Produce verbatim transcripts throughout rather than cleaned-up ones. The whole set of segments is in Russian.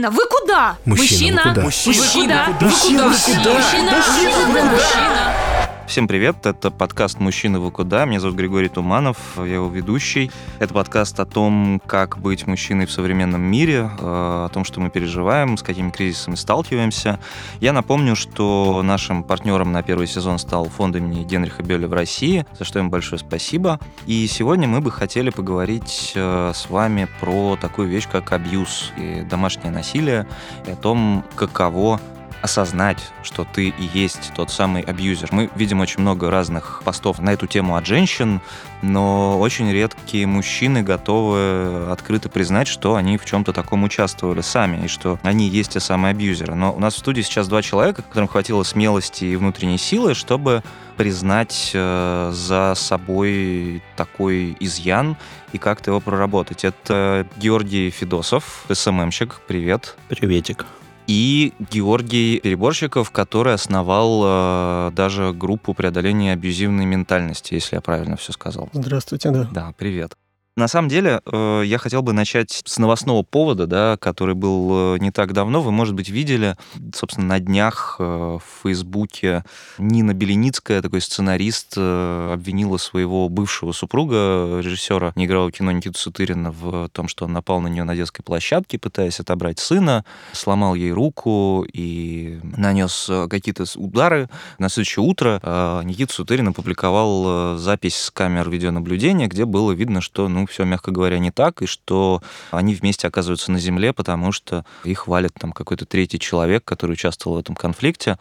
Мужчина, вы куда? Мужчина, вы куда? Мужчина, вы куда? Мужчина, вы куда? Всем привет, это подкаст «Мужчина, вы куда?». Меня зовут Григорий Туманов, я его ведущий. Это подкаст о том, как быть мужчиной в современном мире, о том, что мы переживаем, с какими кризисами сталкиваемся. Я напомню, что нашим партнером на первый сезон стал фонд имени Генриха Бёлля в России, за что им большое спасибо. И сегодня мы бы хотели поговорить с вами про такую вещь, как абьюз и домашнее насилие, и о том, каково осознать, что ты и есть тот самый абьюзер. Мы видим очень много разных постов на эту тему от женщин, но очень редкие мужчины готовы открыто признать, что они в чем-то таком участвовали сами, и что они есть те самые абьюзеры. Но у нас в студии сейчас два человека, которым хватило смелости и внутренней силы, чтобы признать за собой такой изъян и как-то его проработать. Это Георгий Федосов, эс эм эм-щик. Привет. Приветик. И Георгий Переборщиков, который основал э, даже группу преодоления абьюзивной ментальности, если я правильно все сказал. Здравствуйте, да. Да, привет. На самом деле, э, я хотел бы начать с новостного повода, да, который был не так давно. Вы, может быть, видели, собственно, на днях э, в Фейсбуке Нина Беленицкая, такой сценарист, э, обвинила своего бывшего супруга, режиссера неигрового кино Никиту Сутырина, в том, что он напал на нее на детской площадке, пытаясь отобрать сына, сломал ей руку и нанес какие-то удары. На следующее утро э, Никита Сутырин опубликовал запись с камер видеонаблюдения, где было видно, что, ну, Ну, все, мягко говоря, не так, и что они вместе оказываются на земле, потому что их валит там какой-то третий человек, который участвовал в этом конфликте.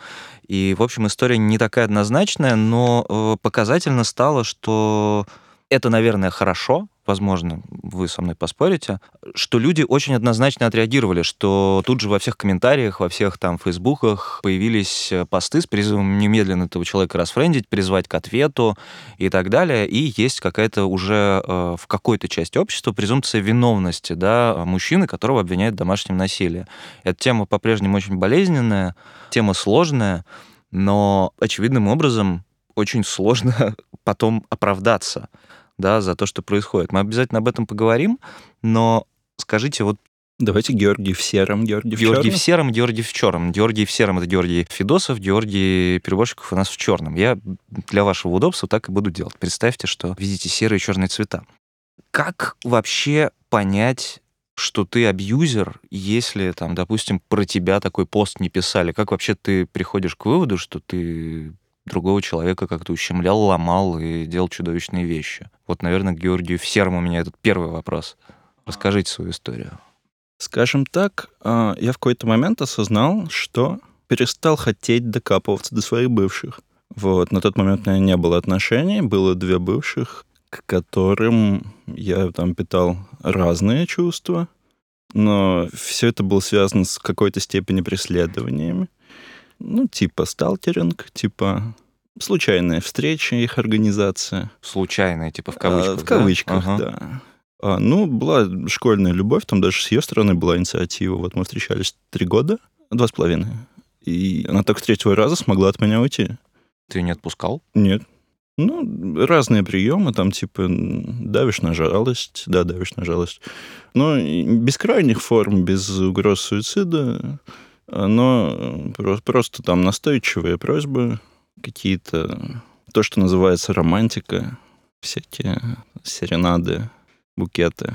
И, в общем, история не такая однозначная, но показательно стало, что это, наверное, хорошо, возможно, вы со мной поспорите, что люди очень однозначно отреагировали, что тут же во всех комментариях, во всех там фейсбуках появились посты с призывом немедленно этого человека расфрендить, призвать к ответу и так далее. И есть какая-то уже э, в какой-то части общества презумпция виновности, да, мужчины, которого обвиняют в домашнем насилии. Эта тема по-прежнему очень болезненная, тема сложная, но очевидным образом очень сложно потом оправдаться, да, за то, что происходит. Мы обязательно об этом поговорим, но скажите вот... Давайте Георгий в сером, Георгий в черном. Георгий в сером, Георгий в черном. Георгий в сером — это Георгий Федосов, Георгий Переборщиков у нас в черном. Я для вашего удобства так и буду делать. Представьте, что видите серые и черные цвета. Как вообще понять, что ты абьюзер, если, там, допустим, про тебя такой пост не писали? Как вообще ты приходишь к выводу, что ты другого человека как-то ущемлял, ломал и делал чудовищные вещи? Вот, наверное, к Георгию в сером у меня этот первый вопрос. Расскажите свою историю. Скажем так, я в какой-то момент осознал, что перестал хотеть докапываться до своих бывших. Вот. На тот момент у меня не было отношений, было две бывших, к которым я там питал разные чувства, но все это было связано с какой-то степенью преследованиями. Ну, типа сталкеринг, типа случайная встреча, их организация. Случайная, типа в кавычках, а, в кавычках, да. Ага. да. А, ну, была школьная любовь, там даже с ее стороны была инициатива. Вот мы встречались три года, два с половиной. И она так с третьего раза смогла от меня уйти. Ты не отпускал? Нет. Ну, разные приемы, там типа давишь на жалость, да, давишь на жалость. Но без крайних форм, без угроз суицида... Но просто там настойчивые просьбы, какие-то, то, что называется романтика, всякие серенады, букеты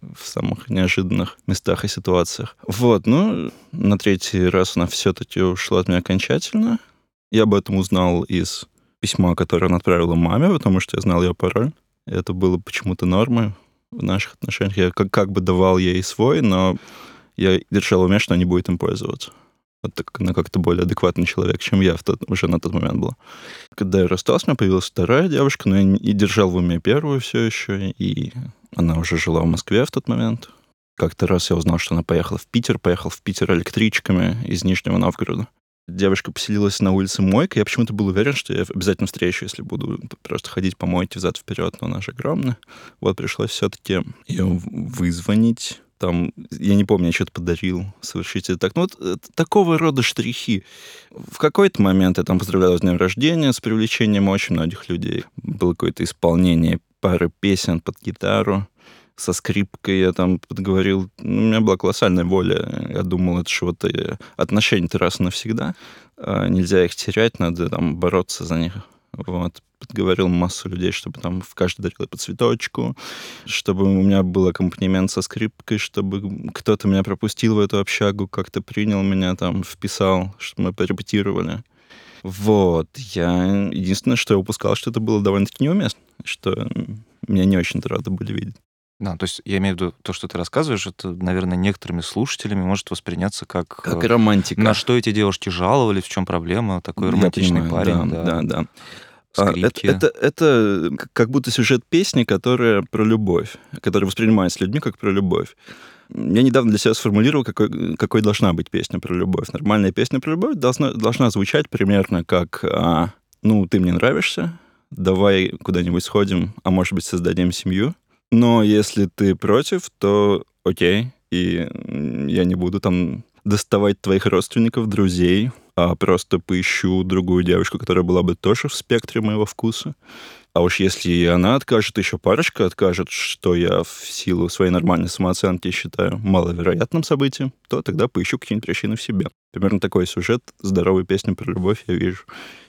в самых неожиданных местах и ситуациях. Вот, ну, на третий раз она все-таки ушла от меня окончательно. Я об этом узнал из письма, которое она отправила маме, потому что я знал ее пароль. Это было почему-то нормой в наших отношениях. Я как, как бы давал ей свой, но... Я держал в уме, что она не будет им пользоваться. Вот так она как-то более адекватный человек, чем я в тот, уже на тот момент была. Когда я расстался, у меня появилась вторая девушка, но я не, и держал в уме первую все еще, и она уже жила в Москве в тот момент. Как-то раз я узнал, что она поехала в Питер, поехала в Питер электричками из Нижнего Новгорода. Девушка поселилась на улице Мойка, я почему-то был уверен, что я обязательно встречу, если буду просто ходить по Мойке взад-вперед, но она же огромная. Вот пришлось все-таки ее вызвонить. Там, я не помню, я что-то подарил, совершить это так. Ну, вот такого рода штрихи. В какой-то момент я там поздравлял с днем рождения, с привлечением очень многих людей. Было какое-то исполнение пары песен под гитару со скрипкой я там подговорил. Ну, у меня была колоссальная воля. Я думал, это же вот отношения-то раз и навсегда. Нельзя их терять, надо там бороться за них. Вот. Подговорил массу людей, чтобы там в каждой дарили по цветочку, чтобы у меня был аккомпанемент со скрипкой, чтобы кто-то меня пропустил в эту общагу, как-то принял меня, там, вписал, чтобы мы порепетировали. Вот. Я... Единственное, что я упускал, что это было довольно-таки неуместно, что меня не очень-то рады были видеть. Да, то есть я имею в виду то, что ты рассказываешь, это, наверное, некоторыми слушателями может восприняться как... Как романтика. На что эти девушки жаловались, в чем проблема, такой романтичный я понимаю, парень. Да, да, да. да. Скрипки. А, это, это, это как будто сюжет песни, которая про любовь, которая воспринимается людьми как про любовь. Я недавно для себя сформулировал, какой, какой должна быть песня про любовь. Нормальная песня про любовь должна, должна звучать примерно как а, «Ну, ты мне нравишься, давай куда-нибудь сходим, а может быть, создадим семью». Но если ты против, то окей, и я не буду там доставать твоих родственников, друзей, а просто поищу другую девочку, которая была бы тоже в спектре моего вкуса. А уж если она откажет, еще парочка откажет, что я в силу своей нормальной самооценки считаю маловероятным событием, то тогда поищу какие-нибудь причины в себе. Примерно такой сюжет здоровой песни про любовь я вижу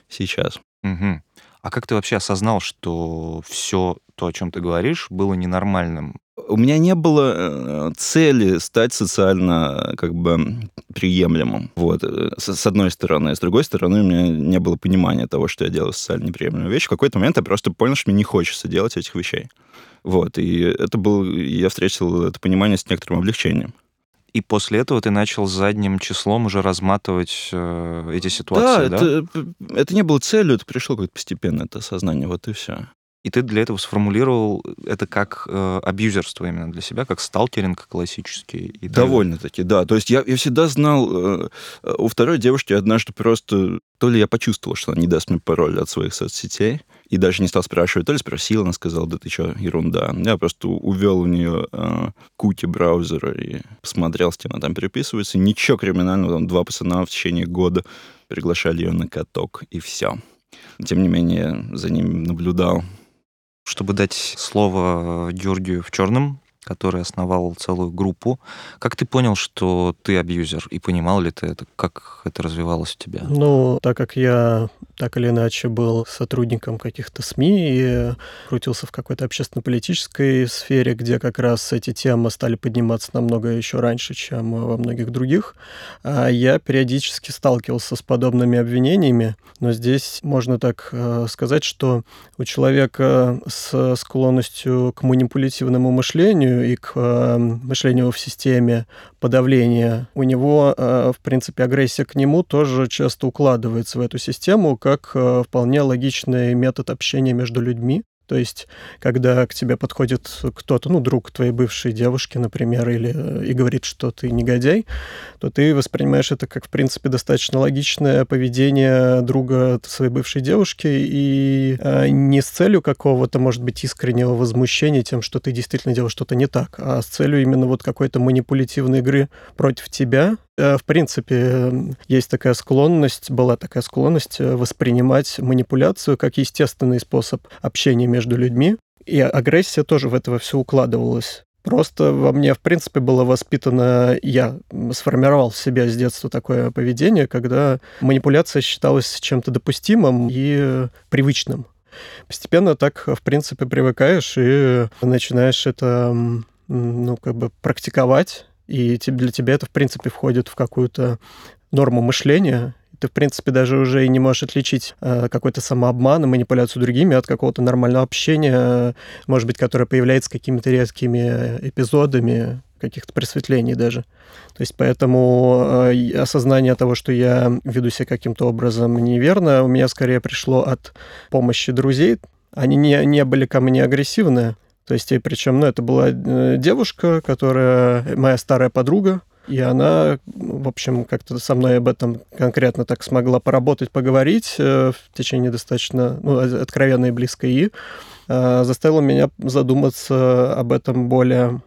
сейчас. Угу. А как ты вообще осознал, что все то, о чем ты говоришь, было ненормальным? У меня не было цели стать социально как бы приемлемым. Вот. С одной стороны. С другой стороны, у меня не было понимания того, что я делаю социально неприемлемую вещь. В какой-то момент я просто понял, что мне не хочется делать этих вещей. Вот. И это был... я встретил это понимание с некоторым облегчением. И после этого ты начал задним числом уже разматывать э, эти ситуации, да? Да, это, это не было целью, это пришло как-то постепенно, это осознание, вот и все. И ты для этого сформулировал это как э, абьюзерство именно для себя, как сталкеринг классический. И довольно-таки, да. То есть я, я всегда знал, э, у второй девушки однажды просто... То ли я почувствовал, что она не даст мне пароль от своих соцсетей, и даже не стал спрашивать, то ли спросил, она сказала, да ты что, ерунда. Я просто увел у нее э, куки браузера и посмотрел, с кем она там переписывается. Ничего криминального, там два пацана в течение года приглашали ее на каток, и все. Тем не менее, за ним наблюдал. Чтобы дать слово Георгию в черном, который основал целую группу, как ты понял, что ты абьюзер, и понимал ли ты это, как это развивалось у тебя? Ну, так как я так или иначе был сотрудником каких-то СМИ и крутился в какой-то общественно-политической сфере, где как раз эти темы стали подниматься намного еще раньше, чем во многих других, я периодически сталкивался с подобными обвинениями, но здесь можно так сказать, что у человека с склонностью к манипулятивному мышлению и к э, мышлению в системе подавления, у него, э, в принципе, агрессия к нему тоже часто укладывается в эту систему как э, вполне логичный метод общения между людьми. То есть, когда к тебе подходит кто-то, ну, друг твоей бывшей девушки, например, или, и говорит, что ты негодяй, то ты воспринимаешь это как, в принципе, достаточно логичное поведение друга своей бывшей девушки, и э, не с целью какого-то, может быть, искреннего возмущения тем, что ты действительно делаешь что-то не так, а с целью именно вот какой-то манипулятивной игры против тебя. В принципе, есть такая склонность, была такая склонность воспринимать манипуляцию как естественный способ общения между людьми, и агрессия тоже в это все укладывалась. Просто во мне, в принципе, было воспитано, я сформировал в себе с детства такое поведение, когда манипуляция считалась чем-то допустимым и привычным. Постепенно так, в принципе, привыкаешь и начинаешь это, ну, как бы практиковать. И для тебя это, в принципе, входит в какую-то норму мышления. Ты, в принципе, даже уже и не можешь отличить какой-то самообман и манипуляцию другими от какого-то нормального общения, может быть, которое появляется какими-то редкими эпизодами, каких-то просветлений даже. То есть поэтому осознание того, что я веду себя каким-то образом неверно, у меня скорее пришло от помощи друзей. Они не, не были ко мне агрессивны. То есть, и причем, ну, это была девушка, которая моя старая подруга, и она, в общем, как-то со мной об этом конкретно так смогла поработать, поговорить в течение достаточно, ну, откровенно и близко, и э, заставила меня задуматься об этом более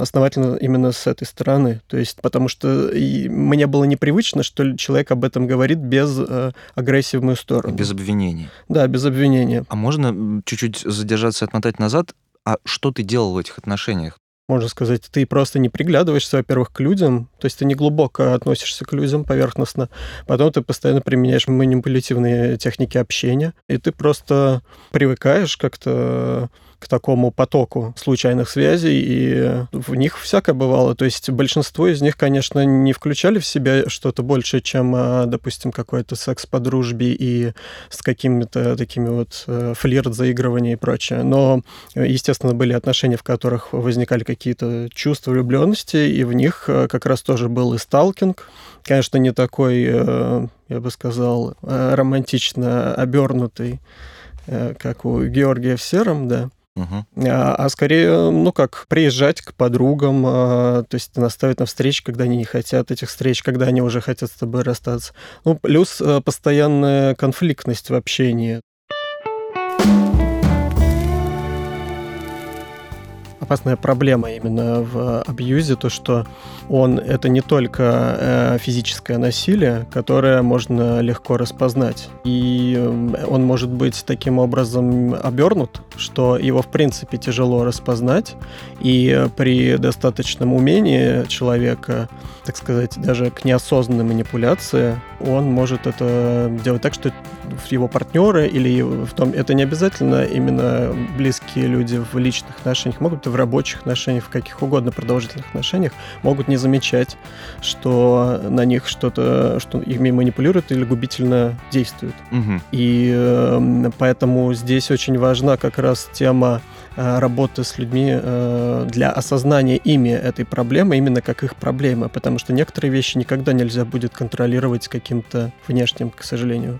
основательно именно с этой стороны. То есть, потому что мне было непривычно, что человек об этом говорит без э, агрессии в мою сторону. Без обвинения. Да, без обвинения. А можно чуть-чуть задержаться и отмотать назад? А что ты делал в этих отношениях? можно сказать, ты просто не приглядываешься, во-первых, к людям, то есть ты не глубоко относишься к людям поверхностно, потом ты постоянно применяешь манипулятивные техники общения, и ты просто привыкаешь как-то к такому потоку случайных связей, и в них всякое бывало. То есть большинство из них, конечно, не включали в себя что-то больше, чем, допустим, какой-то секс по дружбе и с какими-то такими вот флирт, заигрывания и прочее. Но, естественно, были отношения, в которых возникали какие-то чувства влюбленности, и в них как раз тоже был и сталкинг. Конечно, не такой, я бы сказал, романтично обернутый, как у Георгия в сером, да. Uh-huh. А, а скорее, ну как, приезжать к подругам, а, то есть наставить на встречи, когда они не хотят этих встреч, когда они уже хотят с тобой расстаться. Ну, плюс а, постоянная конфликтность в общении. Опасная проблема именно в абьюзе, то, что он это не только физическое насилие, которое можно легко распознать. И он может быть таким образом обернут, что его, в принципе, тяжело распознать. И при достаточном умении человека, так сказать, даже к неосознанной манипуляции, он может это делать так, что его партнеры или в том... Это не обязательно именно близкие люди в личных отношениях, могут в рабочих отношениях, в каких угодно продолжительных отношениях, могут не замечать, что на них что-то, что ими манипулируют или губительно действуют. Угу. И поэтому здесь очень важна как раз тема работы с людьми для осознания ими этой проблемы, именно как их проблемы, потому что некоторые вещи никогда нельзя будет контролировать каким-то внешним, к сожалению,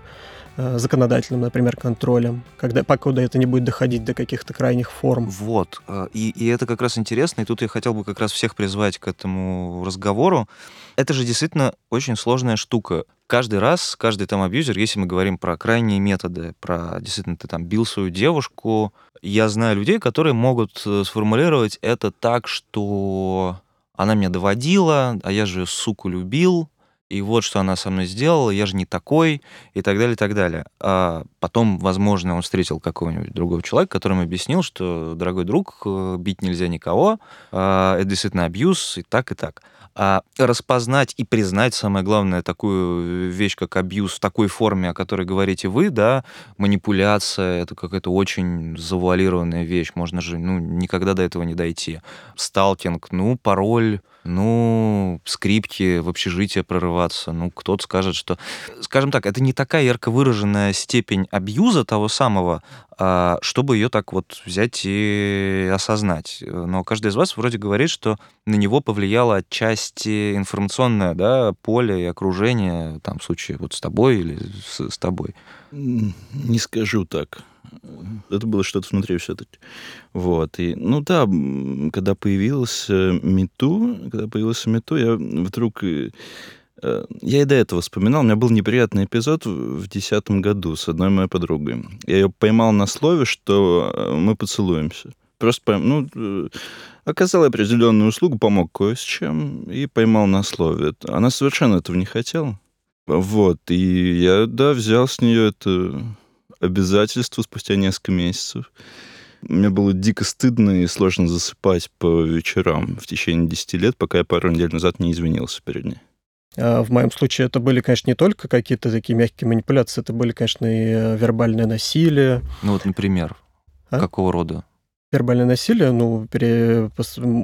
законодательным, например, контролем, когда, покуда это не будет доходить до каких-то крайних форм. Вот. И, и это как раз интересно, и тут я хотел бы как раз всех призвать к этому разговору. Это же действительно очень сложная штука. Каждый раз, каждый там абьюзер, если мы говорим про крайние методы, про действительно ты там бил свою девушку, я знаю людей, которые могут сформулировать это так, что она меня доводила, а я же ее, суку, любил, и вот что она со мной сделала, я же не такой, и так далее, и так далее. А потом, возможно, он встретил какого-нибудь другого человека, которому объяснил, что, дорогой друг, бить нельзя никого, это действительно абьюз, и так, и так. А распознать и признать, самое главное, такую вещь, как абьюз, в такой форме, о которой говорите вы, да, манипуляция, это какая-то очень завуалированная вещь, можно же, ну, никогда до этого не дойти. Сталкинг, ну, пароль, ну, скрипки, в общежитие прорываться, ну, кто-то скажет, что... Скажем так, это не такая ярко выраженная степень абьюза того самого, чтобы ее так вот взять и осознать. Но каждый из вас вроде говорит, что на него повлияло отчасти информационное, да, поле и окружение, там, в случае вот с тобой или с, с тобой. Не скажу так. Это было что-то внутри все-таки. Вот. И, ну да, когда появился MeToo, когда появился MeToo, я вдруг... Я и до этого вспоминал. У меня был неприятный эпизод в две тысячи десятом году с одной моей подругой. Я ее поймал на слове, что мы поцелуемся. Просто пойм... ну, оказал определенную услугу, помог кое с чем и поймал на слове. Она совершенно этого не хотела. Вот. И я, да, взял с нее это обязательство спустя несколько месяцев. Мне было дико стыдно и сложно засыпать по вечерам в течение десяти лет, пока я пару недель назад не извинился перед ней. В моем случае это были, конечно, не только какие-то такие мягкие манипуляции, это были, конечно, и вербальное насилие. Ну вот, например, а? Какого рода? Вербальное насилие, ну, пере...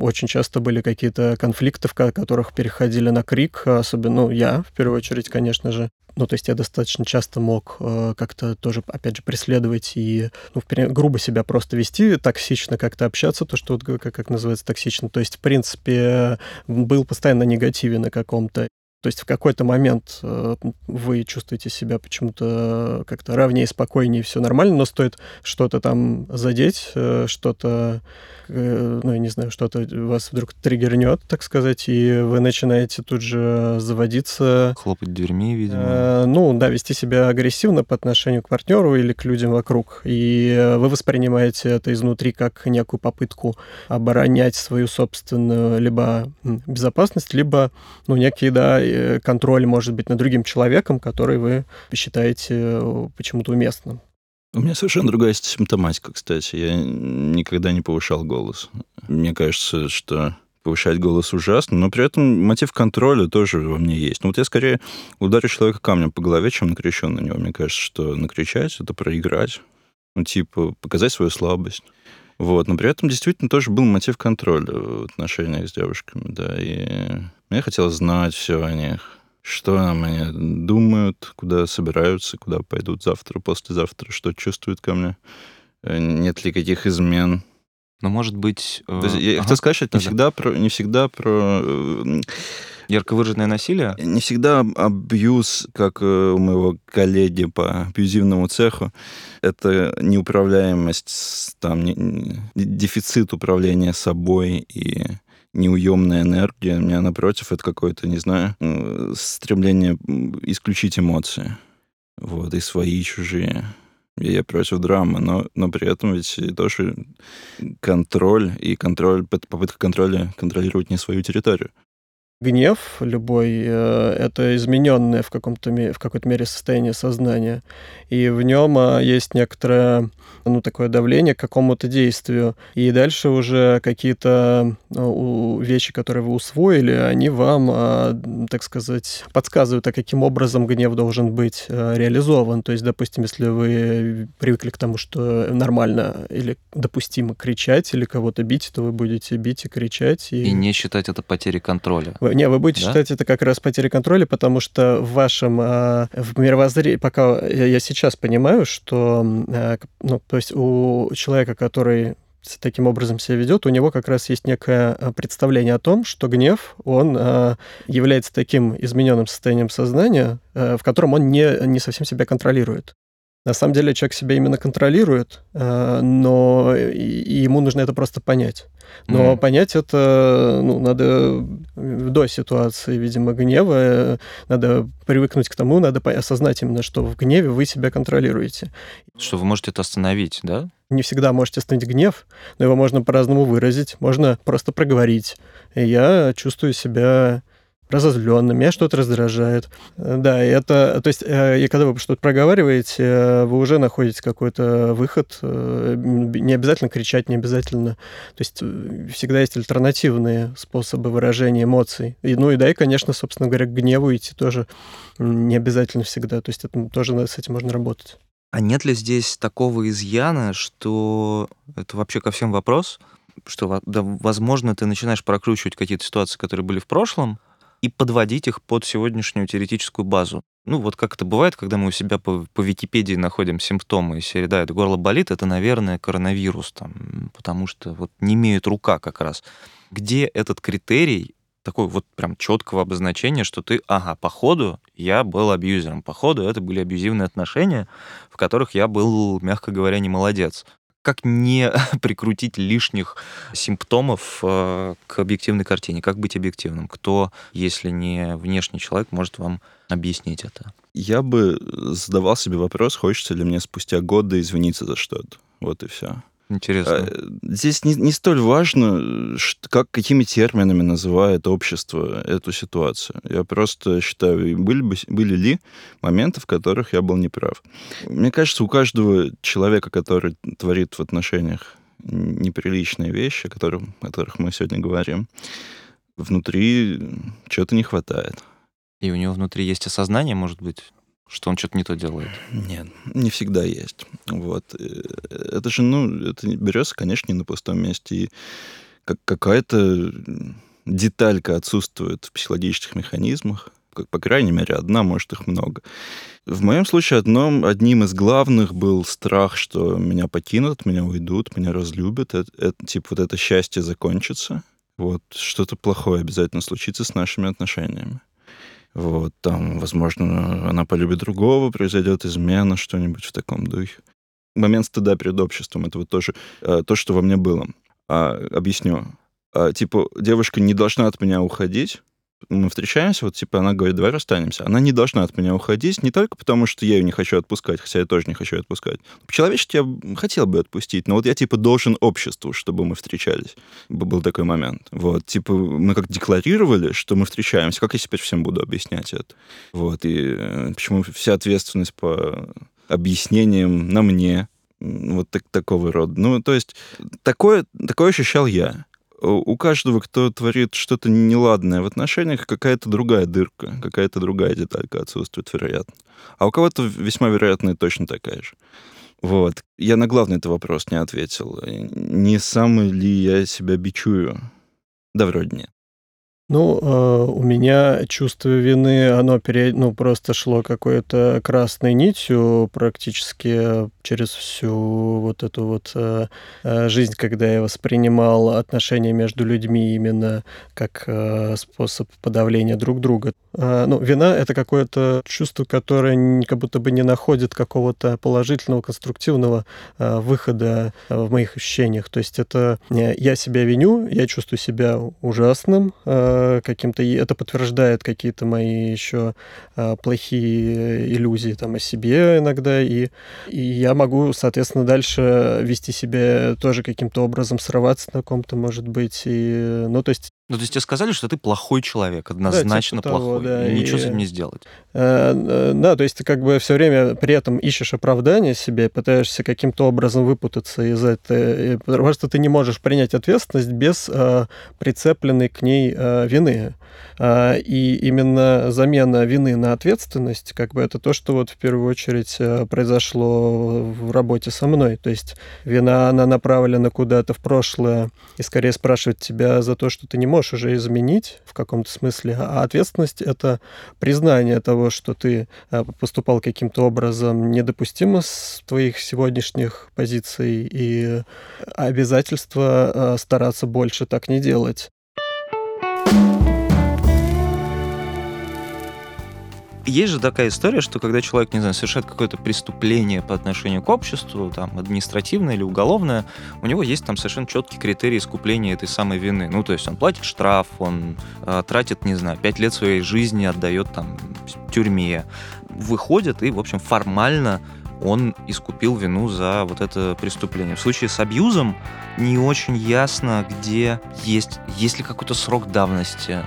очень часто были какие-то конфликты, в которых переходили на крик, особенно, ну, я, в первую очередь, конечно же. Ну, то есть я достаточно часто мог как-то тоже, опять же, преследовать и, ну, грубо себя просто вести, токсично как-то общаться, то, что вот, как называется, токсично. То есть, в принципе, был постоянно негативен на каком-то. То есть в какой-то момент вы чувствуете себя почему-то как-то ровнее, спокойнее, все нормально, но стоит что-то там задеть, что-то, ну, я не знаю, что-то вас вдруг триггернет, так сказать, и вы начинаете тут же заводиться. Хлопать дверьми, видимо. Ну, да, вести себя агрессивно по отношению к партнеру или к людям вокруг. И вы воспринимаете это изнутри как некую попытку оборонять свою собственную либо безопасность, либо, ну, некие, да, контроль, может быть, над другим человеком, который вы считаете почему-то уместным. У меня совершенно другая симптоматика, кстати. Я никогда не повышал голос. Мне кажется, что повышать голос ужасно, но при этом мотив контроля тоже во мне есть. Но вот я скорее ударю человека камнем по голове, чем накричу на него. Мне кажется, что накричать — это проиграть. Ну, типа, показать свою слабость. Вот. Но при этом действительно тоже был мотив контроля в отношениях с девушками, да. И мне хотелось знать все о них. Что они думают, куда собираются, куда пойдут завтра, послезавтра, что чувствуют ко мне, нет ли каких измен. Но, может быть... Э... Я ага. хотел сказать, что это не всегда про... Не всегда про э... ярко выраженное насилие? Не всегда абьюз, как у моего коллеги по абьюзивному цеху. Это неуправляемость, там, не... дефицит управления собой и... неуемная энергия. У меня, напротив, это какое-то, не знаю, стремление исключить эмоции. Вот, и свои, и чужие. И я против драмы, но, но при этом ведь тоже контроль, и контроль, попытка контроля контролировать не свою территорию. Гнев любой — это измененное в, в какой-то мере состояние сознания. И в нем есть некоторое, ну, такое давление к какому-то действию. И дальше уже какие-то вещи, которые вы усвоили, они вам, так сказать, подсказывают, а каким образом гнев должен быть реализован. То есть, допустим, если вы привыкли к тому, что нормально или допустимо кричать или кого-то бить, то вы будете бить и кричать. И, и не считать это потерей контроля. Не, вы будете да? считать это как раз потерей контроля, потому что в вашем в мировоззрении, пока я сейчас понимаю, что ну, то есть у человека, который таким образом себя ведет, у него как раз есть некое представление о том, что гнев, он является таким измененным состоянием сознания, в котором он не, не совсем себя контролирует. На самом деле человек себя именно контролирует, но ему нужно это просто понять. Но mm-hmm. понять это ну, надо до ситуации, видимо, гнева. Надо привыкнуть к тому, надо осознать именно, что в гневе вы себя контролируете. Что вы можете это остановить, да? Не всегда можете остановить гнев, но его можно по-разному выразить. Можно просто проговорить. И я чувствую себя... разозлённым, меня что-то раздражает. Да, и это... То есть, и когда вы что-то проговариваете, вы уже находите какой-то выход. Не обязательно кричать, не обязательно. То есть, всегда есть альтернативные способы выражения эмоций. И, ну и да, и, конечно, собственно говоря, к гневу идти тоже не обязательно всегда. То есть, это тоже с этим можно работать. А нет ли здесь такого изъяна, что... Это вообще ко всем вопрос, что, да, возможно, ты начинаешь прокручивать какие-то ситуации, которые были в прошлом, и подводить их под сегодняшнюю теоретическую базу. Ну, вот как это бывает, когда мы у себя по, по Википедии находим симптомы из серии, да, это горло болит, это, наверное, коронавирус, там, потому что вот немеет рука как раз. Где этот критерий такой вот прям четкого обозначения, что ты, ага, походу я был абьюзером, походу это были абьюзивные отношения, в которых я был, мягко говоря, не молодец. Как не прикрутить лишних симптомов э, к объективной картине? Как быть объективным? Кто, если не внешний человек, может вам объяснить это? Я бы задавал себе вопрос, хочется ли мне спустя годы извиниться за что-то. Вот и все. Интересно. Здесь не, не столь важно, как, какими терминами называет общество эту ситуацию. Я просто считаю, были, бы, были ли моменты, в которых я был неправ. Мне кажется, у каждого человека, который творит в отношениях неприличные вещи, о которых, о которых мы сегодня говорим, внутри чего-то не хватает. И у него внутри есть осознание, может быть? Что он что-то не то делает? Нет, не всегда есть. Вот. Это же, ну, это берется, конечно, не на пустом месте. И как какая-то деталька отсутствует в психологических механизмах. Как, по крайней мере, одна, может, их много. В моем случае одном, одним из главных был страх, что меня покинут, меня уйдут, меня разлюбят. Это, это, типа вот это счастье закончится. Вот. Что-то плохое обязательно случится с нашими отношениями. Вот, там, возможно, она полюбит другого, произойдет измена, что-нибудь в таком духе. Момент стыда перед обществом, это вот тоже э, то, что во мне было. А, объясню. А, типа, девушка не должна от меня уходить. Мы встречаемся, вот, типа, она говорит, давай расстанемся. Она не должна от меня уходить, не только потому, что я ее не хочу отпускать, хотя я тоже не хочу отпускать. По-человечески я хотел бы отпустить, но вот я, типа, должен обществу, чтобы мы встречались. Был такой момент. Вот, типа, мы как декларировали, что мы встречаемся, как я теперь всем буду объяснять это? Вот, и почему вся ответственность по объяснениям на мне, вот так, такого рода. Ну, то есть такое, такое ощущал я. У каждого, кто творит что-то неладное в отношениях, какая-то другая дырка, какая-то другая деталька отсутствует, вероятно. А у кого-то весьма вероятно и точно такая же. Вот. Я на главный-то вопрос не ответил. Не сам ли я себя бичую? Да вроде нет. Ну, э, у меня чувство вины, оно пере... ну, просто шло какой-то красной нитью практически через всю вот эту вот э, жизнь, когда я воспринимал отношения между людьми именно как э, способ подавления друг друга. Э, ну, вина — это какое-то чувство, которое как будто бы не находит какого-то положительного, конструктивного э, выхода в моих ощущениях. То есть это э, я себя виню, я чувствую себя ужасным, э, каким-то, это подтверждает какие-то мои еще а, плохие иллюзии там, о себе иногда, и, и я могу, соответственно, дальше вести себя тоже каким-то образом, срываться на ком-то, может быть, и, ну, то есть... Ну, то есть тебе сказали, что ты плохой человек, однозначно да, типа того, плохой, да, ничего и... с этим не сделать. А, да, то есть ты как бы все время при этом ищешь оправдание себе, пытаешься каким-то образом выпутаться из этого, потому что ты не можешь принять ответственность без а, прицепленной к ней а, вины. И именно замена вины на ответственность, как бы это то, что вот в первую очередь произошло в работе со мной. То есть вина, она направлена куда-то в прошлое и скорее спрашивает тебя за то, что ты не можешь уже изменить в каком-то смысле. А ответственность — это признание того, что ты поступал каким-то образом недопустимо с твоих сегодняшних позиций и обязательство стараться больше так не делать. Есть же такая история, что когда человек, не знаю, совершает какое-то преступление по отношению к обществу, там, административное или уголовное, у него есть там совершенно четкий критерий искупления этой самой вины. Ну, то есть он платит штраф, он э, тратит, не знаю, пять лет своей жизни отдает там тюрьме, выходит и, в общем, формально он искупил вину за вот это преступление. В случае с абьюзом не очень ясно, где есть, есть ли какой-то срок давности,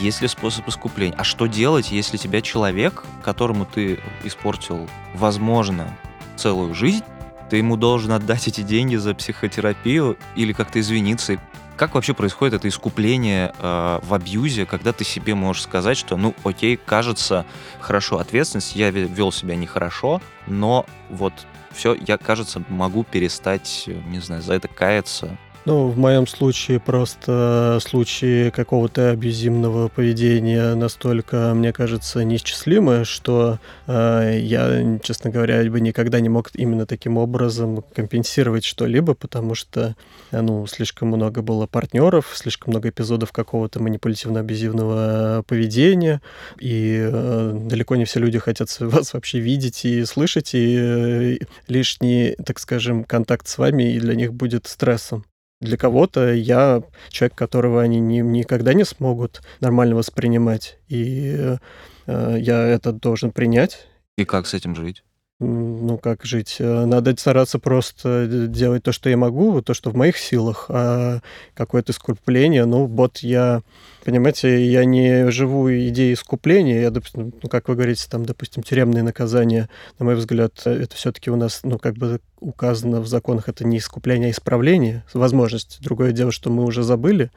есть ли способ искупления? А что делать, если тебя человек, которому ты испортил, возможно, целую жизнь, ты ему должен отдать эти деньги за психотерапию или как-то извиниться? Как вообще происходит это искупление э, в абьюзе, когда ты себе можешь сказать, что, ну, окей, кажется, хорошо, ответственность, я вел себя нехорошо, но вот все, я, кажется, могу перестать, не знаю, за это каяться. Ну, в моем случае просто случаи какого-то абьюзивного поведения настолько, мне кажется, неисчислимы, что э, я, честно говоря, бы никогда не мог именно таким образом компенсировать что-либо, потому что, ну, слишком много было партнеров, слишком много эпизодов какого-то манипулятивно-абьюзивного поведения, и э, далеко не все люди хотят вас вообще видеть и слышать, и э, лишний, так скажем, контакт с вами и для них будет стрессом. Для кого-то я человек, которого они не, никогда не смогут нормально воспринимать, и э, я это должен принять. И как с этим жить? Ну, как жить? Надо стараться просто делать то, что я могу, то, что в моих силах, а какое-то искупление. Ну, вот я, понимаете, я не живу идеей искупления. Я, допустим, ну, как вы говорите, там, допустим, тюремные наказания, на мой взгляд, это все-таки у нас, ну, как бы указано в законах, это не искупление, а исправление, возможность. Другое дело, что мы уже забыли,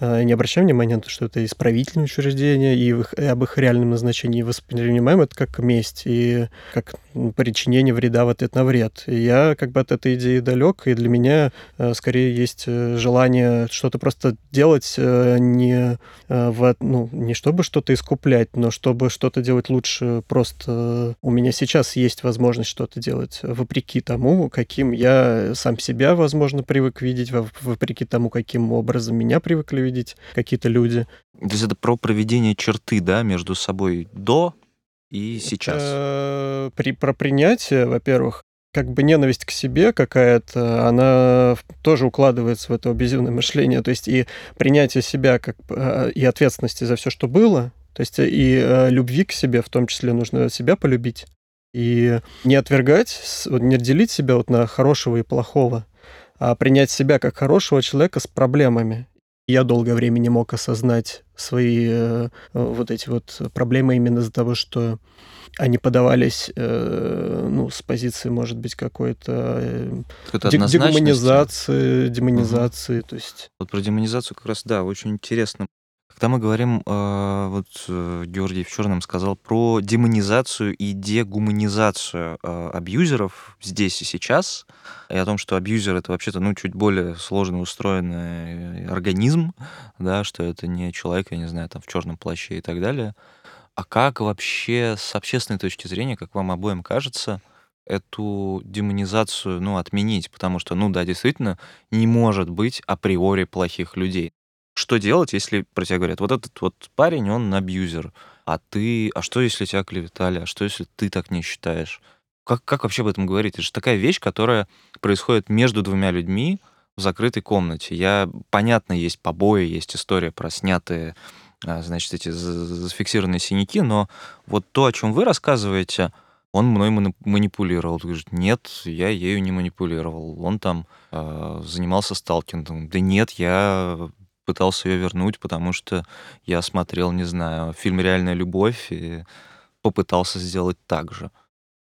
и не обращаем внимания на то, что это исправительные учреждения, и, их, и об их реальном назначении воспринимаем это как месть, и как причинение вреда в ответ на вред. И я как бы от этой идеи далек, и для меня скорее есть желание что-то просто делать не, в, ну, не чтобы что-то искуплять, но чтобы что-то делать лучше. Просто у меня сейчас есть возможность что-то делать, вопреки тому, каким я сам себя, возможно, привык видеть, вопреки тому, каким образом меня привыкли видеть какие-то люди. То есть это про проведение черты, да, между собой до... И сейчас. Это при, про принятие, во-первых, как бы ненависть к себе какая-то, она тоже укладывается в это абьюзивное мышление. То есть и принятие себя как, и ответственности за все, что было, то есть и любви к себе, в том числе нужно себя полюбить. И не отвергать, не делить себя вот на хорошего и плохого, а принять себя как хорошего человека с проблемами. Я долгое время не мог осознать свои э, вот эти вот проблемы именно из-за того, что они подавались э, ну, с позиции, может быть, какой-то дегуманизации, демонизации. Угу. То есть... Вот про демонизацию как раз, да, очень интересно. Когда мы говорим, э, вот Георгий в черном сказал про демонизацию и дегуманизацию э, абьюзеров здесь и сейчас, и о том, что абьюзер — это вообще-то ну, чуть более сложно устроенный организм, да, что это не человек, я не знаю, там в черном плаще и так далее. А как вообще с общественной точки зрения, как вам обоим кажется, эту демонизацию ну, отменить? Потому что, ну да, действительно, не может быть априори плохих людей. Что делать, если про тебя говорят, вот этот вот парень, он абьюзер, а ты... А что, если тебя клеветали? А что, если ты так не считаешь? Как, как вообще об этом говорить? Это же такая вещь, которая происходит между двумя людьми в закрытой комнате. Я... Понятно, есть побои, есть история про снятые... значит, эти зафиксированные синяки, но вот то, о чем вы рассказываете, он мной манипулировал. Ты говоришь, нет, я ею не манипулировал. Он там э, занимался сталкингом. Да нет, я пытался ее вернуть, потому что я смотрел, не знаю, фильм «Реальная любовь» и попытался сделать так же.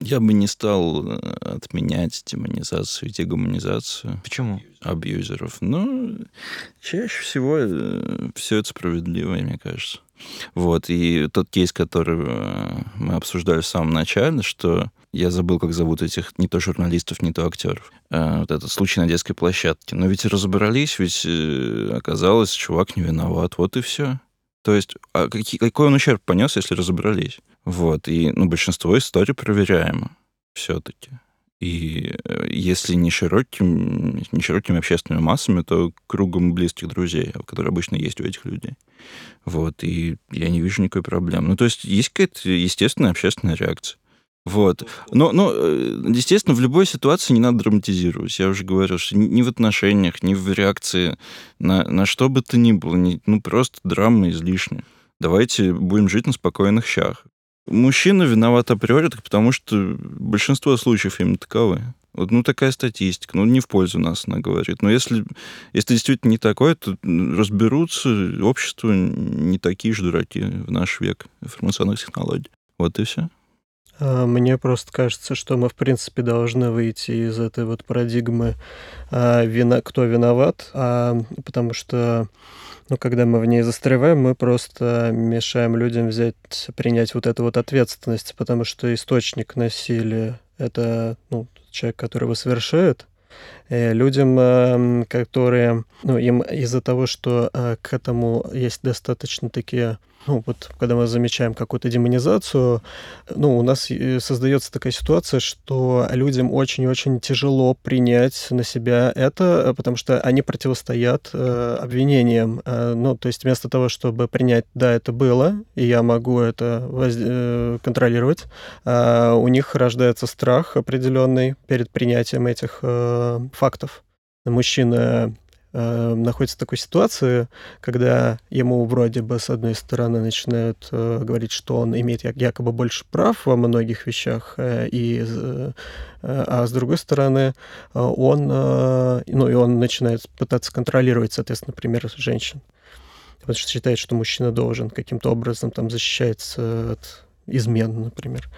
Я бы не стал отменять демонизацию и дегуманизацию. Почему? Абьюзеров. Но чаще всего все это справедливо, мне кажется. Вот. И тот кейс, который мы обсуждали в самом начале, что я забыл, как зовут этих не то журналистов, не то актеров. Вот этот случай на детской площадке. Но ведь разобрались, ведь оказалось, чувак не виноват. Вот и все. То есть, а какой он ущерб понес, если разобрались? Вот, и ну, большинство историй проверяемо все-таки. И если не широким, не широкими общественными массами, то кругом близких друзей, которые обычно есть у этих людей. Вот, и я не вижу никакой проблемы. Ну, то есть есть какая-то естественная общественная реакция. Вот. Но, но, естественно, в любой ситуации не надо драматизировать. Я уже говорил, что ни в отношениях, ни в реакции на, на что бы то ни было, ни, ну, просто драма излишняя. Давайте будем жить на спокойных щах. Мужчина виноват априори, так потому что большинство случаев именно таковы. Вот, ну, такая статистика. Ну, не в пользу нас она говорит. Но если, если действительно не такое, то разберутся. Общество не такие же дураки в наш век информационных технологий. Вот и все. Мне просто кажется, что мы, в принципе, должны выйти из этой вот парадигмы а, вина, «кто виноват», а, потому что, ну, когда мы в ней застреваем, мы просто мешаем людям взять, принять вот эту вот ответственность, потому что источник насилия — это ну, человек, который его совершает. И людям, которые, ну, им из-за того, что к этому есть достаточно такие, ну, вот, когда мы замечаем какую-то демонизацию, ну, у нас создается такая ситуация, что людям очень-очень тяжело принять на себя это, потому что они противостоят э, обвинениям. Э, ну, то есть вместо того, чтобы принять, да, это было, и я могу это воз... э, контролировать, э, у них рождается страх определенный перед принятием этих э, фактов. Мужчина э, находится в такой ситуации, когда ему вроде бы с одной стороны начинают э, говорить, что он имеет якобы больше прав во многих вещах, э, и, э, а с другой стороны он, э, ну, и он начинает пытаться контролировать, соответственно, например, женщин. Потому что считает, что мужчина должен каким-то образом там, защищаться от измен, например.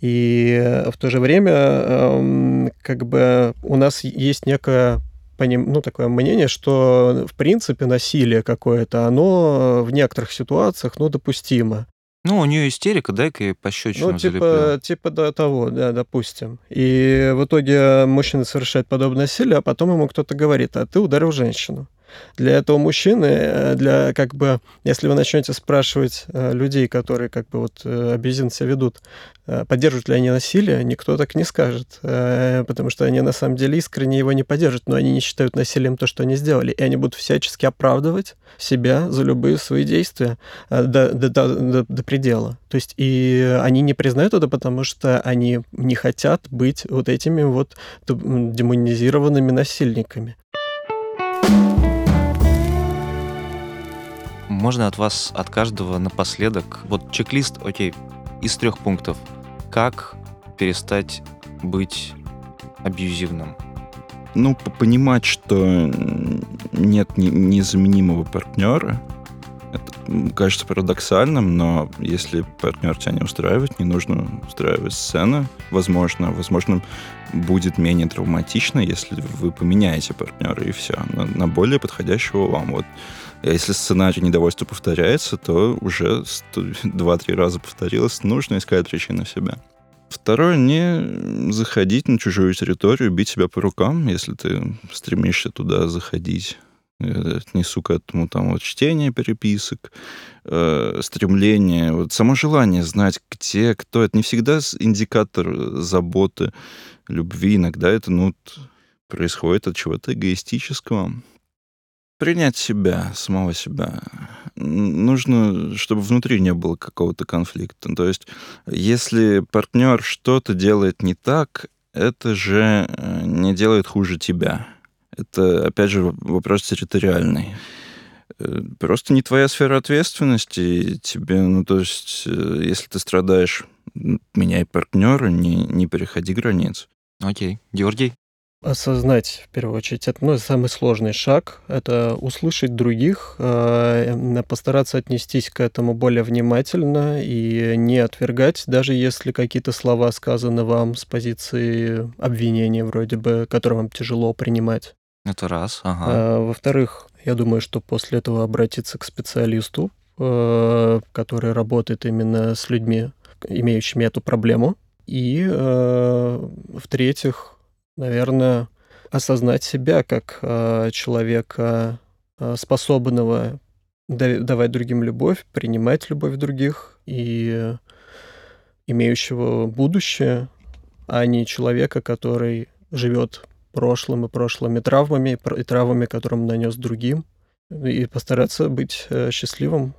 И в то же время как бы у нас есть некое ну, такое мнение, что в принципе насилие какое-то, оно в некоторых ситуациях, ну, допустимо. Ну, у нее истерика, дай-ка ей пощечину залеплю. Ну, типа, типа до того, да, допустим. И в итоге мужчина совершает подобное насилие, а потом ему кто-то говорит, а ты ударил женщину. Для этого мужчины, для, как бы, если вы начнете спрашивать людей, которые как бы вот абьюзивно себя ведут, поддерживают ли они насилие, никто так не скажет, потому что они на самом деле искренне его не поддержат, но они не считают насилием то, что они сделали, и они будут всячески оправдывать себя за любые свои действия до, до, до, до предела. То есть и они не признают это, потому что они не хотят быть вот этими вот демонизированными насильниками. Можно от вас, от каждого напоследок, вот чек-лист, окей, из трех пунктов. Как перестать быть абьюзивным? Ну, понимать, что нет незаменимого партнера, это кажется парадоксальным, но если партнер тебя не устраивает, не нужно устраивать сцены. Возможно, возможно, будет менее травматично, если вы поменяете партнера и все, на, на более подходящего вам. Вот. А если сценарий недовольства повторяется, то уже два-три раза повторилось, нужно искать причину себя. Второе, не заходить на чужую территорию, бить себя по рукам, если ты стремишься туда заходить. Я отнесу к этому там, вот, чтение переписок, э, стремление, вот, само желание знать, где, кто. Это не всегда индикатор заботы, любви. Иногда это ну, происходит от чего-то эгоистического. Принять себя, самого себя. Нужно, чтобы внутри не было какого-то конфликта. То есть, если партнер что-то делает не так, это же не делает хуже тебя. Это, опять же, вопрос территориальный. Просто не твоя сфера ответственности. Тебе, ну, то есть, если ты страдаешь, меняй партнера, не, не переходи границ. Окей. Георгий? Осознать, в первую очередь, это ну, самый сложный шаг. Это услышать других, постараться отнестись к этому более внимательно и не отвергать, даже если какие-то слова сказаны вам с позиции обвинения, вроде бы, которые вам тяжело принимать. Это раз, ага. А, во-вторых, я думаю, что после этого обратиться к специалисту, который работает именно с людьми, имеющими эту проблему. И, в-третьих, наверное, осознать себя как э, человека, э, способного давать другим любовь, принимать любовь других и э, имеющего будущее, а не человека, который живет прошлым и прошлыми травмами, и травмами, которым нанес другим, и постараться быть э, счастливым.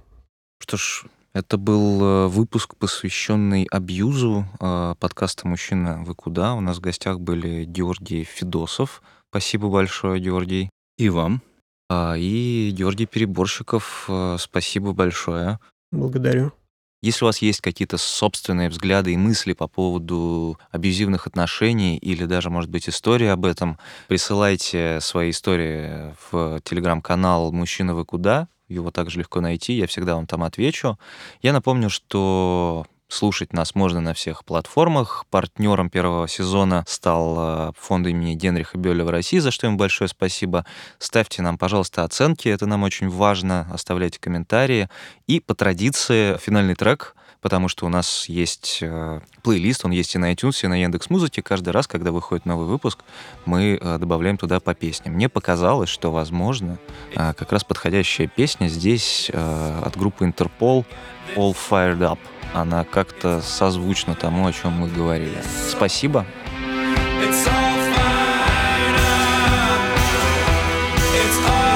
Что ж, это был выпуск, посвященный абьюзу подкаста «Мужчина, вы куда?». У нас в гостях были Георгий Федосов. Спасибо большое, Георгий. И вам. И Георгий Переборщиков. Спасибо большое. Благодарю. Если у вас есть какие-то собственные взгляды и мысли по поводу абьюзивных отношений или даже, может быть, истории об этом, присылайте свои истории в телеграм-канал «Мужчина, вы куда?». Его также легко найти, я всегда вам там отвечу. Я напомню, что слушать нас можно на всех платформах. Партнером первого сезона стал фонд имени Генриха Бёлля в России, за что им большое спасибо. Ставьте нам, пожалуйста, оценки, это нам очень важно. Оставляйте комментарии. И по традиции финальный трек, потому что у нас есть э, плейлист, он есть и на iTunes, и на Яндекс.Музыке. Каждый раз, когда выходит новый выпуск, мы э, добавляем туда по песням. Мне показалось, что, возможно, э, как раз подходящая песня здесь э, от группы Interpol «All Fired Up». Она как-то созвучна тому, о чем мы говорили. Спасибо. It's all